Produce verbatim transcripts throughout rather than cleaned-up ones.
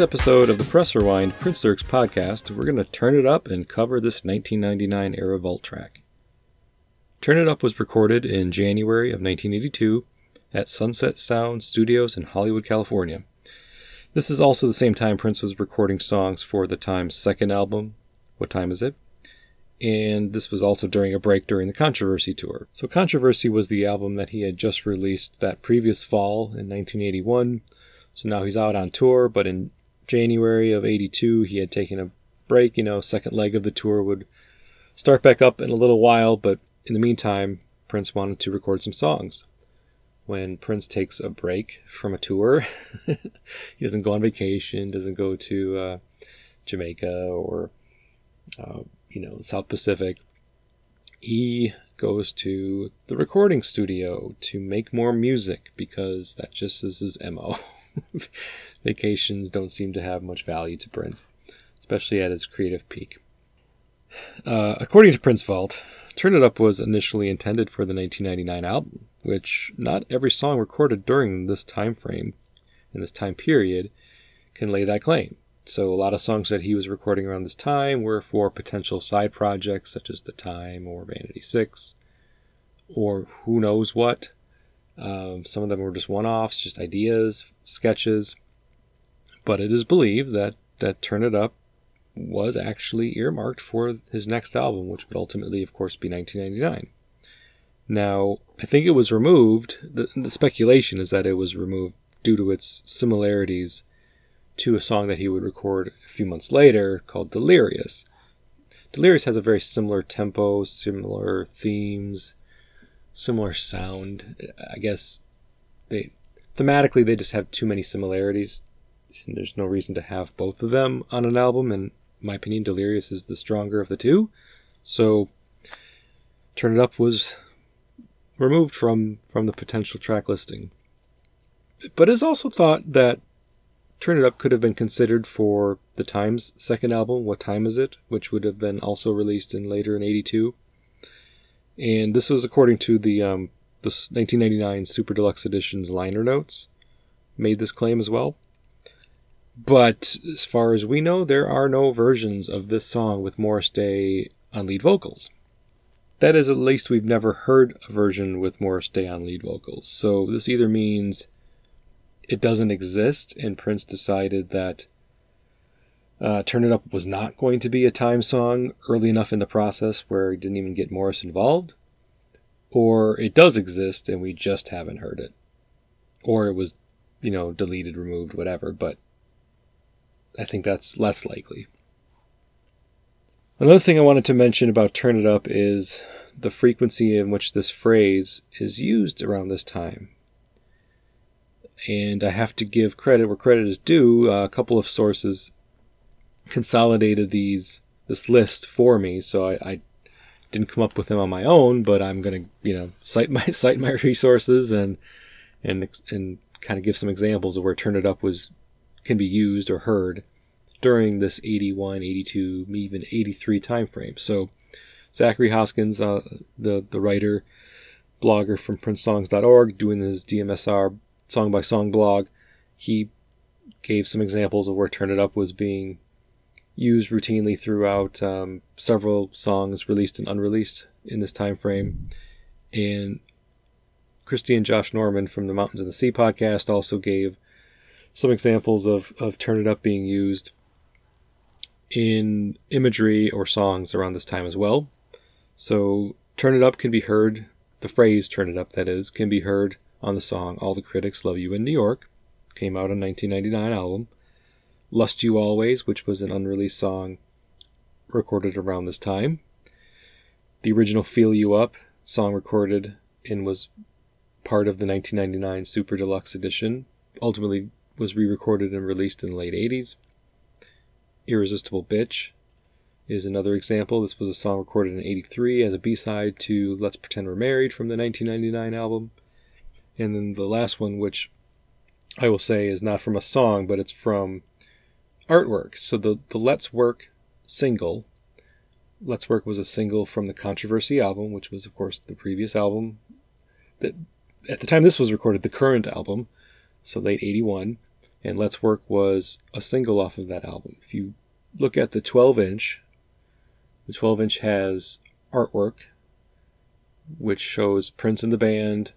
this episode of the Press Rewind Prince Lyrics podcast, we're going to turn it up and cover this nineteen ninety-nine era Vault track. Turn It Up was recorded in January of nineteen eighty-two at Sunset Sound Studios in Hollywood, California. This is also the same time Prince was recording songs for the Time's second album, What Time Is It? And this was also during a break during the Controversy tour. So Controversy was the album that he had just released that previous fall in nineteen eighty-one. So now he's out on tour, but in January of eighty-two, he had taken a break. You know, second leg of the tour would start back up in a little while, but in the meantime, Prince wanted to record some songs. When Prince takes a break from a tour, he doesn't go on vacation, doesn't go to uh, Jamaica or... Uh, you know, South Pacific, he goes to the recording studio to make more music because that just is his M O. Vacations don't seem to have much value to Prince, especially at his creative peak. Uh, according to Prince Vault, Turn It Up was initially intended for the nineteen ninety-nine album, which not every song recorded during this time frame, in this time period, can lay that claim. So a lot of songs that he was recording around this time were for potential side projects such as The Time or Vanity Six or who knows what. Um, some of them were just one-offs, just ideas, sketches. But it is believed that, that Turn It Up was actually earmarked for his next album, which would ultimately, of course, be nineteen ninety-nine. Now, I think it was removed. The, the speculation is that it was removed due to its similarities to a song that he would record a few months later called Delirious. Delirious has a very similar tempo, similar themes, similar sound. I guess they thematically they just have too many similarities, and there's no reason to have both of them on an album. And in my opinion, Delirious is the stronger of the two. So Turn It Up was removed from, from the potential track listing. But it's also thought that Turn It Up could have been considered for The Time's second album, What Time Is It?, which would have been also released in later in eighty-two. And this was according to the um, the nineteen ninety-nine Super Deluxe Edition's liner notes, made this claim as well. But as far as we know, there are no versions of this song with Morris Day on lead vocals. That is, at least we've never heard a version with Morris Day on lead vocals. So this either means it doesn't exist, and Prince decided that uh, Turn It Up was not going to be a Time song early enough in the process where he didn't even get Morris involved, or it does exist and we just haven't heard it, or it was, you know, deleted, removed, whatever, but I think that's less likely. Another thing I wanted to mention about Turn It Up is the frequency in which this phrase is used around this time. And I have to give credit where credit is due. Uh, a couple of sources consolidated these this list for me, so I, I didn't come up with them on my own. But I'm gonna, you know, cite my cite my resources and and and kind of give some examples of where Turn It Up was can be used or heard during this eighty-one, eighty-two, even eighty-three time frame. So Zachary Hoskins, uh, the the writer, blogger from Prince Songs dot org, doing his D M S R song by song blog, he gave some examples of where Turn It Up was being used routinely throughout um, several songs released and unreleased in this time frame. And Christy and Josh Norman from the Mountains in the Sea podcast also gave some examples of, of Turn It Up being used in imagery or songs around this time as well. So Turn It Up can be heard, the phrase Turn It Up, that is, can be heard on the song All the Critics Love You in New York, came out on nineteen ninety-nine album. Lust You Always, which was an unreleased song recorded around this time. The original Feel You Up song recorded and was part of the nineteen ninety-nine Super Deluxe Edition, ultimately was re-recorded and released in the late eighties. Irresistible Bitch is another example. This was a song recorded in eighty-three as a B-side to Let's Pretend We're Married from the nineteen ninety-nine album. And then the last one, which I will say is not from a song, but it's from artwork. So the, the Let's Work single, Let's Work was a single from the Controversy album, which was, of course, the previous album. That, at the time this was recorded, the current album, so late eighty-one. and Let's Work was a single off of that album. If you look at the twelve inch, the twelve inch has artwork, which shows Prince and the band,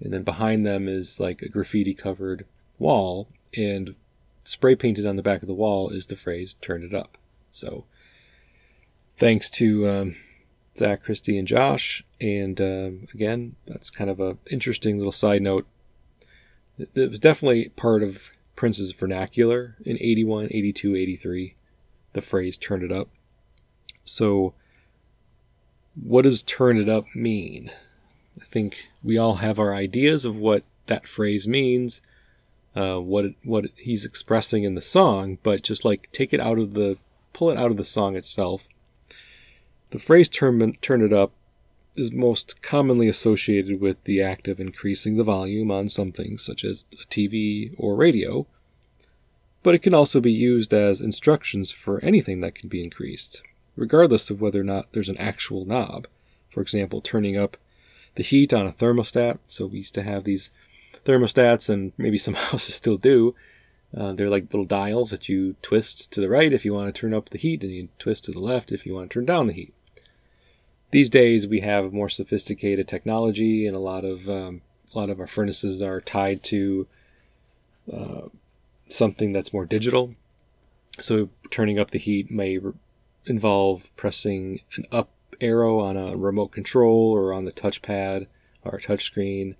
and then behind them is like a graffiti-covered wall, and spray painted on the back of the wall is the phrase, "Turn It Up." So thanks to um, Zach, Christy, and Josh. And um, again, that's kind of a interesting little side note. It was definitely part of Prince's vernacular in eighty-one, eighty-two, eighty-three, the phrase "Turn It Up." So what does "turn it up" mean? I think we all have our ideas of what that phrase means, uh, what it, what it, he's expressing in the song, but just like take it out of the, pull it out of the song itself. The phrase turn, turn it up is most commonly associated with the act of increasing the volume on something such as a T V or radio, but it can also be used as instructions for anything that can be increased, regardless of whether or not there's an actual knob. For example, turning up the heat on a thermostat. So we used to have these thermostats, and maybe some houses still do. Uh, they're like little dials that you twist to the right if you want to turn up the heat, and you twist to the left if you want to turn down the heat. These days we have more sophisticated technology, and a lot of um, a lot of our furnaces are tied to uh, something that's more digital. So turning up the heat may re- involve pressing an up arrow on a remote control or on the touchpad or a touchscreen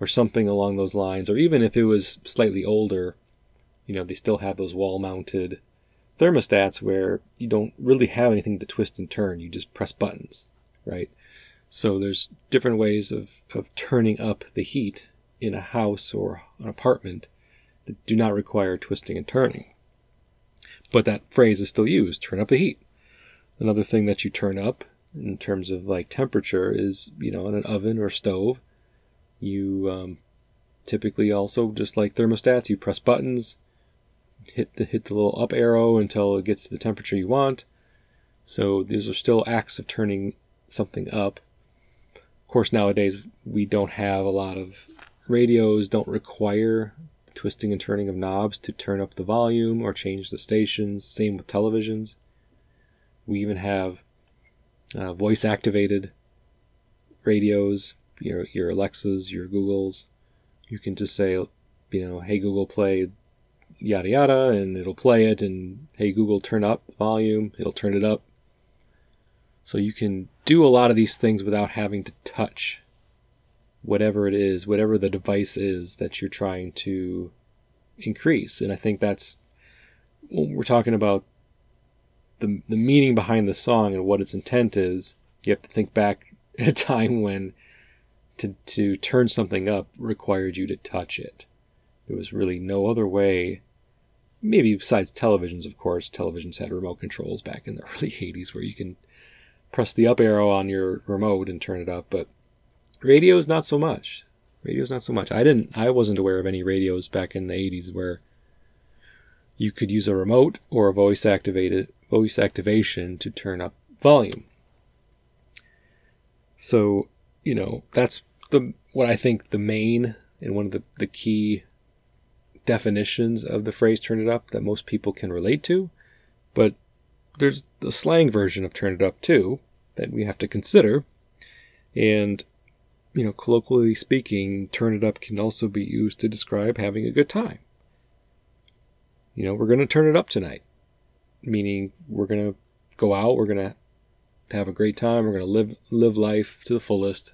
or something along those lines. Or even if it was slightly older, you know, they still have those wall-mounted thermostats where you don't really have anything to twist and turn. You just press buttons, right? So there's different ways of, of turning up the heat in a house or an apartment that do not require twisting and turning. But that phrase is still used, turn up the heat. Another thing that you turn up in terms of like temperature is, you know, in an oven or stove, you um, typically also, just like thermostats, you press buttons, hit the, hit the little up arrow until it gets to the temperature you want. So these are still acts of turning something up. Of course, nowadays we don't have a lot of radios, don't require twisting and turning of knobs to turn up the volume or change the stations. Same with televisions. We even have uh, voice-activated radios, your, your Alexas, your Googles. You can just say, you know, hey, Google, play yada yada, and it'll play it. And hey, Google, turn up the volume. It'll turn it up. So you can do a lot of these things without having to touch whatever it is, whatever the device is that you're trying to increase. And I think that's when we're talking about the the meaning behind the song and what its intent is. You have to think back at a time when to to turn something up required you to touch it. There was really no other way, maybe besides televisions, of course. Televisions had remote controls back in the early eighties where you can press the up arrow on your remote and turn it up, but Radio's not so much. Radio's not so much. I didn't. I wasn't aware of any radios back in the eighties where you could use a remote or a voice activated voice activation to turn up volume. So, you know, that's the what I think the main and one of the, the key definitions of the phrase "turn it up" that most people can relate to. But there's the slang version of "turn it up" too that we have to consider. And you know, colloquially speaking, turn it up can also be used to describe having a good time. You know, we're going to turn it up tonight, meaning we're going to go out, we're going to have a great time, we're going to live live life to the fullest,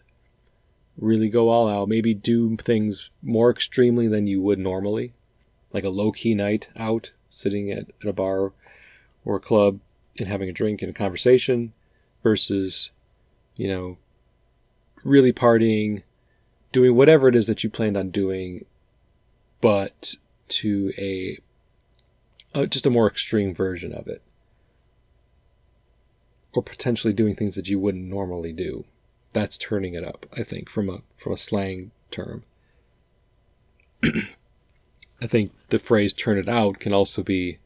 really go all out, maybe do things more extremely than you would normally, like a low-key night out, sitting at, at a bar or a club and having a drink and a conversation versus, you know, really partying, doing whatever it is that you planned on doing, but to a, a just a more extreme version of it, or potentially doing things that you wouldn't normally do. That's turning it up, I think, from a from a slang term. I think the phrase "turn it out" can also be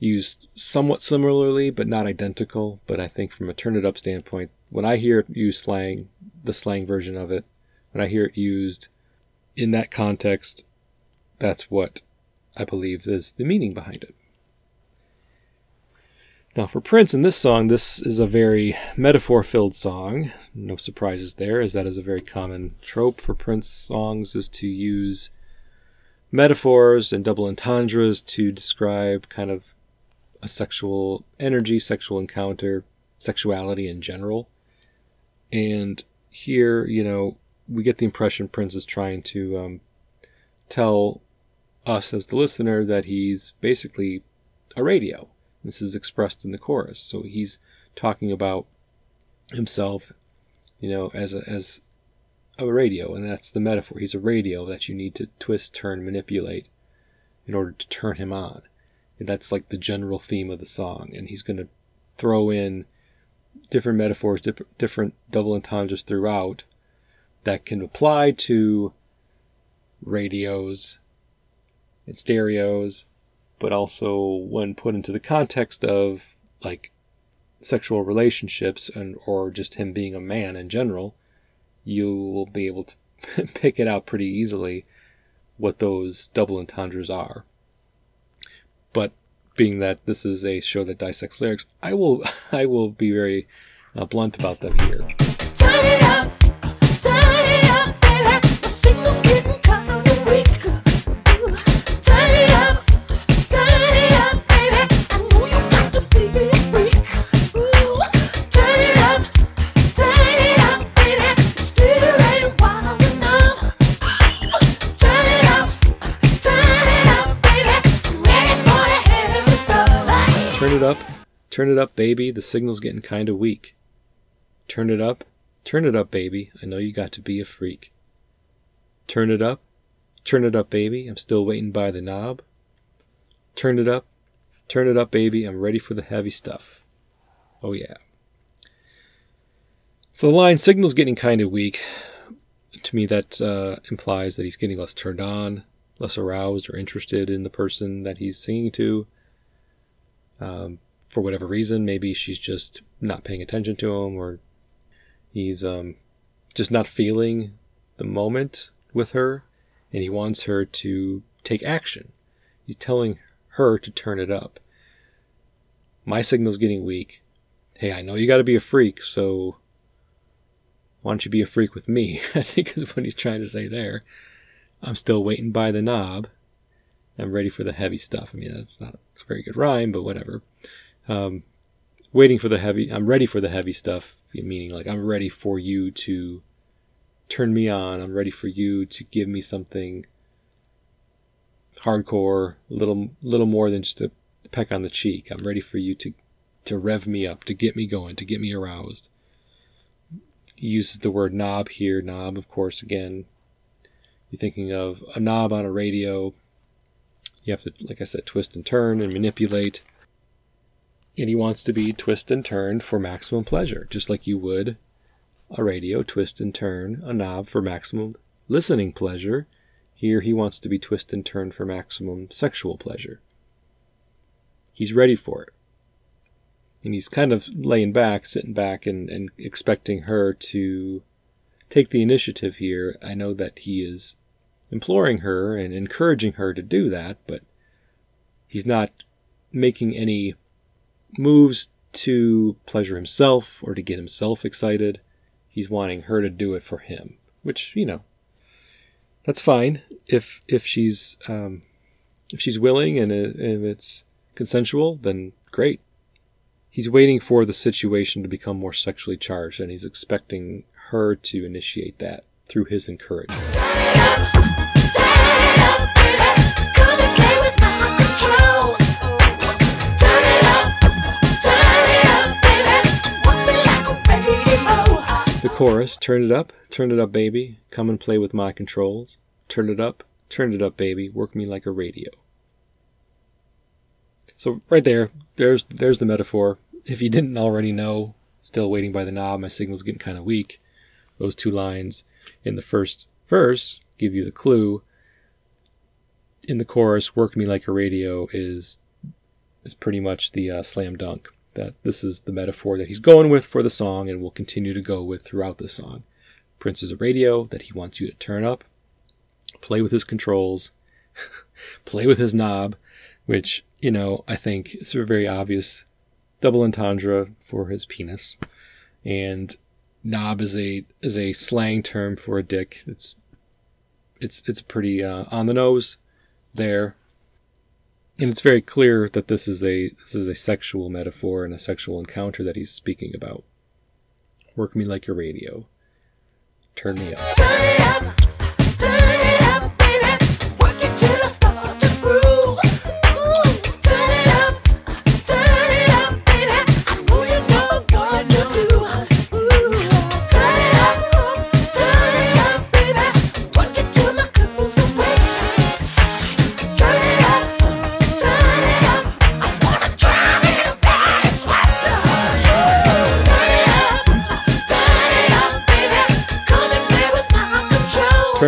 used somewhat similarly, but not identical. But I think from a turn it up standpoint, when I hear it used slang, the slang version of it, when I hear it used in that context, that's what I believe is the meaning behind it. Now for Prince in this song, this is a very metaphor-filled song. No surprises there, as that is a very common trope for Prince songs, is to use metaphors and double entendres to describe kind of a sexual energy, sexual encounter, sexuality in general. And here, you know, we get the impression Prince is trying to um, tell us as the listener that he's basically a radio. This is expressed in the chorus. So he's talking about himself, you know, as a, as a radio, and that's the metaphor. He's a radio that you need to twist, turn, manipulate in order to turn him on. And that's like the general theme of the song. And he's going to throw in different metaphors, dip- different double entendres throughout that can apply to radios and stereos, but also when put into the context of like sexual relationships and or just him being a man in general, you will be able to pick it out pretty easily what those double entendres are. But being that this is a show that dissects lyrics, I will I will be very uh, blunt about them here. Turn it up, turn it up, baby. The signal's getting kind of weak. Turn it up, turn it up, baby. I know you got to be a freak. Ooh. Turn it up, turn it up, baby. The still ain't wild enough. Turn it up, turn it up, baby. I'm ready for the heavy stuff. Turn it up. Turn it up, baby, the signal's getting kind of weak. Turn it up, turn it up, baby, I know you got to be a freak. Turn it up, turn it up, baby, I'm still waiting by the knob. Turn it up, turn it up, baby, I'm ready for the heavy stuff. Oh yeah. So the line, signal's getting kind of weak, to me that uh, implies that he's getting less turned on, less aroused or interested in the person that he's singing to. Um... For whatever reason, maybe she's just not paying attention to him, or he's um, just not feeling the moment with her, and he wants her to take action. He's telling her to turn it up. My signal's getting weak. Hey, I know you gotta be a freak, so why don't you be a freak with me? I think is what he's trying to say there. I'm still waiting by the knob. I'm ready for the heavy stuff. I mean, that's not a very good rhyme, but whatever. Um, waiting for the heavy, I'm ready for the heavy stuff, meaning like I'm ready for you to turn me on. I'm ready for you to give me something hardcore, a little, little more than just a peck on the cheek. I'm ready for you to, to rev me up, to get me going, to get me aroused. He uses the word knob here. Knob, of course, again, you're thinking of a knob on a radio. You have to, like I said, twist and turn and manipulate. And he wants to be twist and turned for maximum pleasure, just like you would a radio, twist and turn a knob for maximum listening pleasure. Here he wants to be twist and turned for maximum sexual pleasure. He's ready for it. And he's kind of laying back, sitting back and, and expecting her to take the initiative here. I know that he is imploring her and encouraging her to do that, but he's not making any moves to pleasure himself or to get himself excited. He's wanting her to do it for him, which, you know, that's fine if if she's um, if she's willing and if it's consensual, then great. He's waiting for the situation to become more sexually charged, and he's expecting her to initiate that through his encouragement. Turn it up, turn it up, baby. Come and play with my controls. Turn it up, turn it up, baby. Walk me like a radio. The chorus, turn it up, turn it up, baby. Come and play with my controls. Turn it up, turn it up, baby. Work me like a radio. So right there, there's there's the metaphor. If you didn't already know, still waiting by the knob, my signal's getting kind of weak. Those two lines in the first verse give you the clue. In the chorus, work me like a radio is is pretty much the uh, slam dunk. That this is the metaphor that he's going with for the song and will continue to go with throughout the song. Prince is a radio that he wants you to turn up, play with his controls, play with his knob, which, you know, I think is a very obvious double entendre for his penis. And knob is a is a slang term for a dick. It's it's it's pretty uh, on the nose there. And it's very clear that this is a this is a sexual metaphor and a sexual encounter that he's speaking about. Work me like your radio. Turn me up. Turn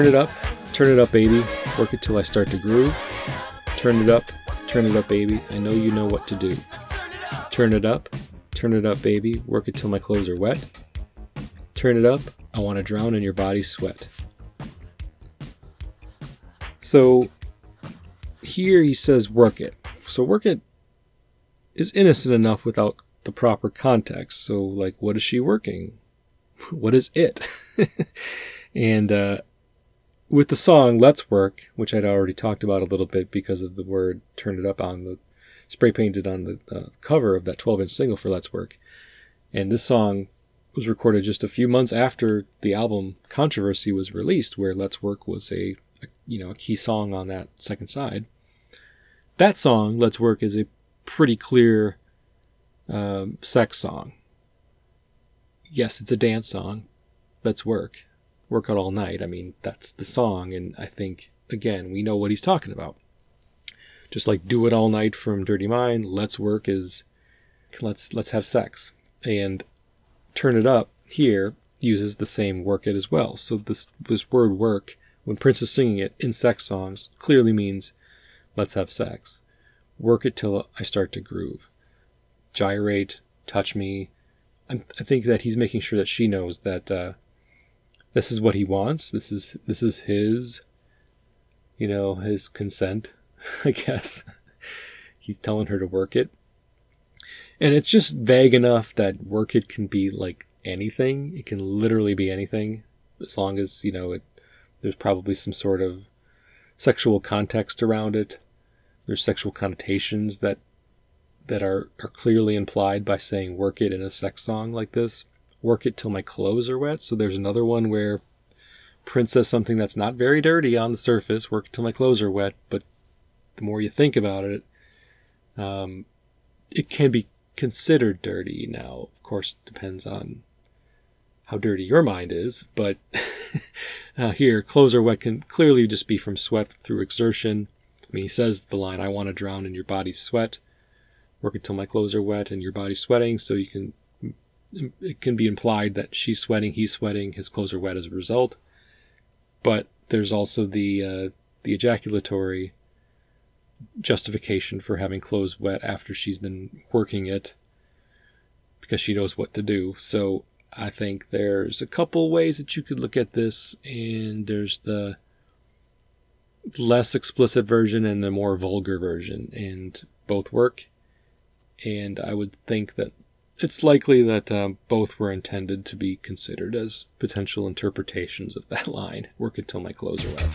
it up. Turn it up, baby. Work it till I start to groove. Ooh, turn it up. Turn it up, baby. I know you know what to do. Ooh, turn it up. Turn it up, baby. Work it till my curls are wet. Turn it up. Turn it up. I wanna drown in a body sweater. Turn it up. Turn it up, baby. Come and play with my control. Turn it up. Turn it up, baby. Work it till I start to groove. Turn it up. Turn it up, baby. I know you know what to do. Turn it up. Turn it up, baby. Work it till my clothes are wet. Turn it up. I want to drown in your body's sweat. So here he says work it. So work it is innocent enough without the proper context. So, like, what is she working? What is it? and, uh, With the song Let's Work, which I'd already talked about a little bit because of the word "turn it up" on the spray painted on the uh, cover of that twelve-inch single for Let's Work. And this song was recorded just a few months after the album Controversy was released, where Let's Work was a, a you know, a key song on that second side. That song, Let's Work, is a pretty clear um, sex song. Yes, it's a dance song. Let's work. Work out all night. I mean, that's the song. And I think, again, we know what he's talking about. Just like Do It All Night from Dirty Mind, Let's Work is let's let's have sex. And Turn It Up here uses the same work it as well. So this, this word work, when Prince is singing it in sex songs, clearly means let's have sex. Work it till I start to groove. Gyrate, touch me. I, I think that he's making sure that she knows that uh, this is what he wants. This is this is his, you know, his consent, I guess. He's telling her to work it. And it's just vague enough that work it can be like anything. It can literally be anything, as long as, you know, it. There's probably some sort of sexual context around it. There's sexual connotations that that are, are clearly implied by saying work it in a sex song like this. Work it till my clothes are wet. So there's another one where Prince says something that's not very dirty on the surface. Work it till my clothes are wet. But the more you think about it, um, it can be considered dirty. Now, of course, it depends on how dirty your mind is. But uh, here, clothes are wet can clearly just be from sweat through exertion. I mean, he says the line, I want to drown in your body's sweat. Work it till my clothes are wet and your body's sweating. So you can... It can be implied that she's sweating, he's sweating, his clothes are wet as a result. But there's also the uh, the ejaculatory justification for having clothes wet after she's been working it, because she knows what to do. So I think there's a couple ways that you could look at this, and there's the less explicit version and the more vulgar version, and both work. And I would think that it's likely that um, both were intended to be considered as potential interpretations of that line. Work it till my clothes are wet.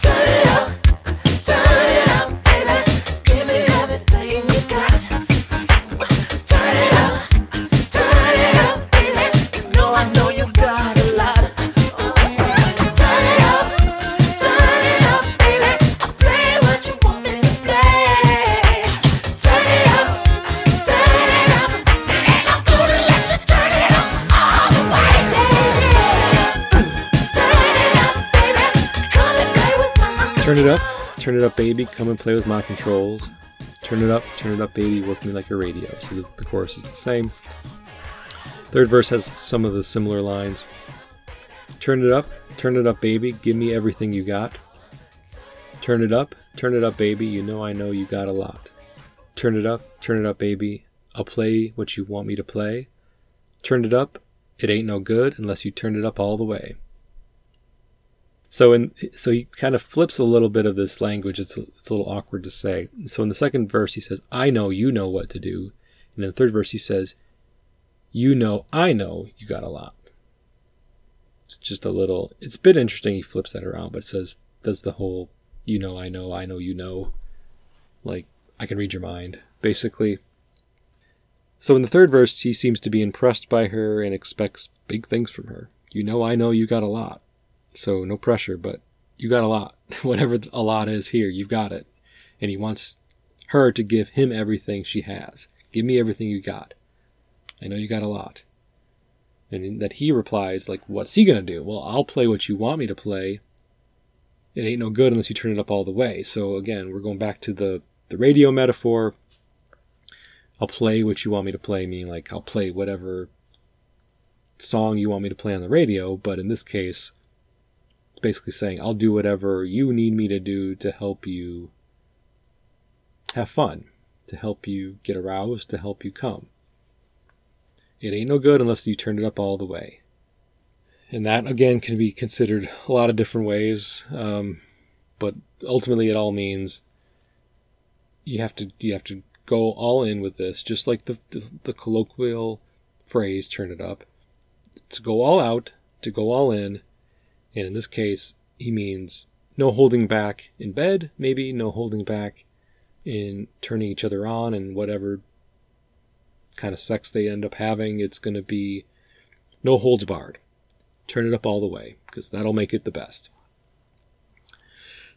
Turn it up, turn it up, baby. Give me everything you got. Turn it up, turn it up, baby. You know I know you got a lot. Turn it up, turn it up, baby. I play what you want me to play. Turn it up, turn it up. Turn it up, turn it up, baby, come and play with my controls. Turn it up, turn it up, baby, work me like a radio. So the, the chorus is the same. Third verse has some of the similar lines. Turn it up, turn it up, baby, give me everything you got. Turn it up, turn it up, baby, you know I know you got a lot. Turn it up, turn it up, baby, I'll play what you want me to play. Turn it up, it ain't no good unless you turn it up all the way. So in so he kind of flips a little bit of this language. It's a, it's a little awkward to say. So in the second verse, he says, I know you know what to do. And in the third verse, he says, you know I know you got a lot. It's just a little, it's been interesting. He flips that around, but says, does the whole, you know, I know, I know, you know, like I can read your mind, basically. So in the third verse, he seems to be impressed by her and expects big things from her. You know, I know you got a lot. So no pressure, but you got a lot. Whatever a lot is here, you've got it. And he wants her to give him everything she has. Give me everything you got. I know you got a lot. And that he replies, like, what's he going to do? Well, I'll play what you want me to play. It ain't no good unless you turn it up all the way. So, again, we're going back to the, the radio metaphor. I'll play what you want me to play, meaning, like, I'll play whatever song you want me to play on the radio. But in this case, it's basically saying, I'll do whatever you need me to do to help you have fun, to help you get aroused, to help you come. It ain't no good unless you turn it up all the way. And that, again, can be considered a lot of different ways. Um, but ultimately, it all means you have to you have to go all in with this, just like the, the, the colloquial phrase, turn it up. To go all out, to go all in. And in this case, he means no holding back in bed, maybe no holding back in turning each other on and whatever kind of sex they end up having. It's going to be no holds barred. Turn it up all the way, because that'll make it the best.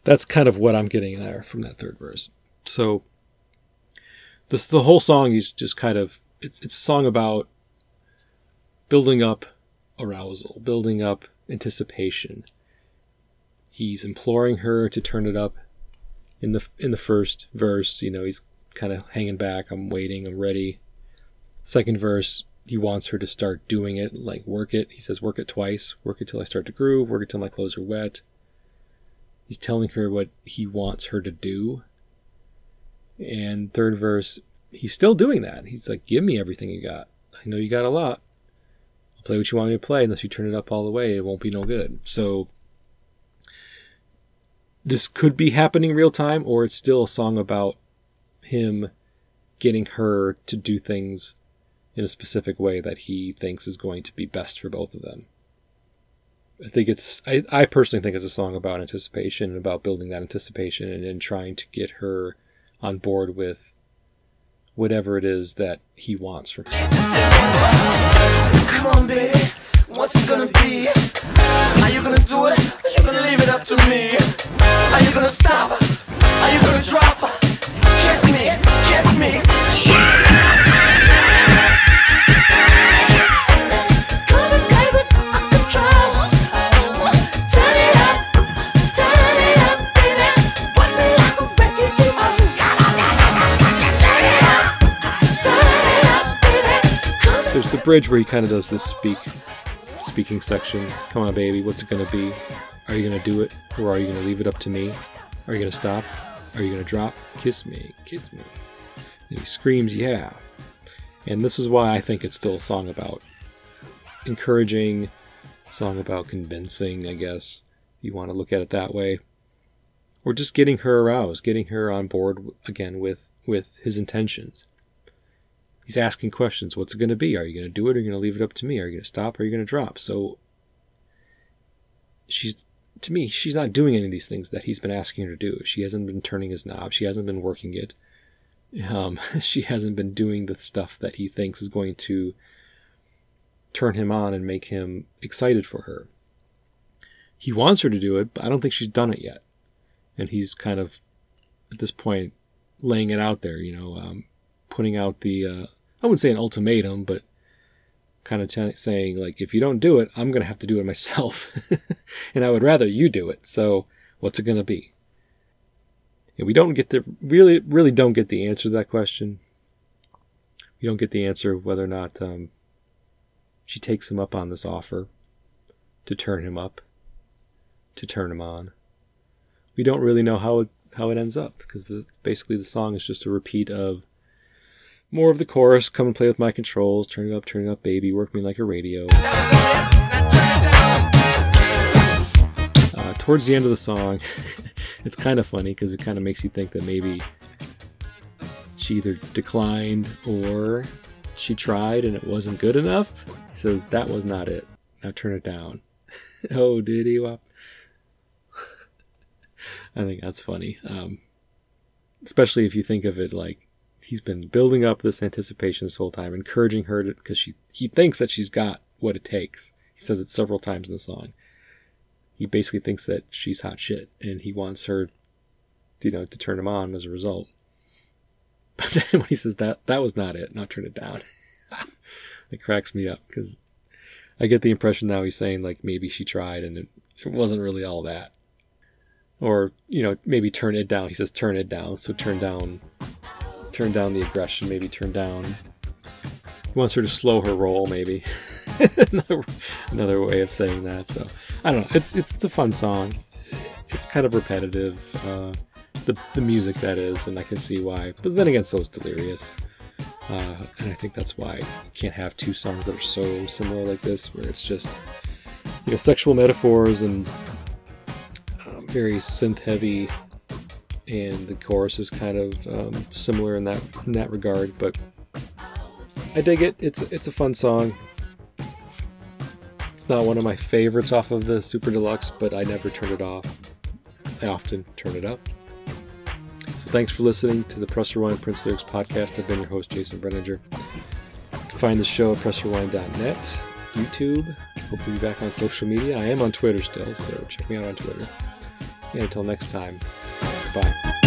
That's kind of what I'm getting there from that third verse. So this the whole song is just kind of, it's it's a song about building up arousal, building up anticipation. He's imploring her to turn it up in the in the first verse. You know, he's kind of hanging back. I'm waiting. I'm ready. Second verse, he wants her to start doing it, like work it. He says, work it twice. Work it till I start to groove. Work it till my clothes are wet. He's telling her what he wants her to do. And third verse, he's still doing that. He's like, give me everything you got. I know you got a lot. I'll play what you want me to play. Unless you turn it up all the way, it won't be no good. So this could be happening real time, or it's still a song about him getting her to do things in a specific way that he thinks is going to be best for both of them. I think it's, I, I personally think it's a song about anticipation and about building that anticipation and then trying to get her on board with whatever it is that he wants from her. Come on, baby. What's it gonna be? Are you gonna do it? Are you gonna leave it up to me? Are you gonna stop? Are you gonna drop? Kiss me, kiss me. There's the bridge where he kind of does this speak, speaking section. Come on, baby, what's it going to be? Are you going to do it, or are you going to leave it up to me? Are you going to stop? Are you going to drop? Kiss me, kiss me. And he screams, yeah. And this is why I think it's still a song about encouraging, a song about convincing, I guess, if you want to look at it that way. Or just getting her aroused, getting her on board, again, with, with his intentions. He's asking questions. What's it going to be? Are you going to do it? Or are you going to leave it up to me? Are you going to stop? Or are you going to drop? So she's, to me, she's not doing any of these things that he's been asking her to do. She hasn't been turning his knob. She hasn't been working it. Um, she hasn't been doing the stuff that he thinks is going to turn him on and make him excited for her. He wants her to do it, but I don't think she's done it yet. And he's kind of, at this point, laying it out there, you know, um, putting out the, uh, I wouldn't say an ultimatum, but kind of t- saying, like, if you don't do it, I'm going to have to do it myself. And I would rather you do it. So what's it going to be? And we don't get the, really, really don't get the answer to that question. We don't get the answer of whether or not um, she takes him up on this offer to turn him up, to turn him on. We don't really know how it, how it ends up, because the, basically the song is just a repeat of more of the chorus, come and play with my controls, turn it up, turn it up, baby, work me like a radio. Uh, towards the end of the song, it's kind of funny because it kind of makes you think that maybe she either declined or she tried and it wasn't good enough. He says, that was not it. Now turn it down. Oh, did he? Well, I think that's funny. Um, especially if you think of it like he's been building up this anticipation this whole time, encouraging her to, because she he thinks that she's got what it takes. He says it several times in the song. He basically thinks that she's hot shit, and he wants her, you know, to turn him on as a result. But then when he says that, that was not it, now turn it down. It cracks me up, because I get the impression now he's saying, like, maybe she tried, and it, it wasn't really all that. Or, you know, maybe turn it down. He says turn it down, so turn down, turn down the aggression, maybe turn down. He wants her to slow her roll, maybe. another, another way of saying that, so... I don't know. It's, it's it's a fun song. It's kind of repetitive, uh, the the music that is, and I can see why. But then again, so is Delirious, uh, and I think that's why you can't have two songs that are so similar like this, where it's just, you know, sexual metaphors and um, very synth heavy, and the chorus is kind of um, similar in that in that regard. But I dig it. It's it's a fun song. Not one of my favorites off of the Super Deluxe, but I never turn it off. I often turn it up. So thanks for listening to the Press Rewind Prince Lyrics podcast. I've been your host, Jason Brenninger. You can find the show at Press Rewind dot net, YouTube. We'll be back on social media. I am on Twitter still, so check me out on Twitter. And until next time, bye.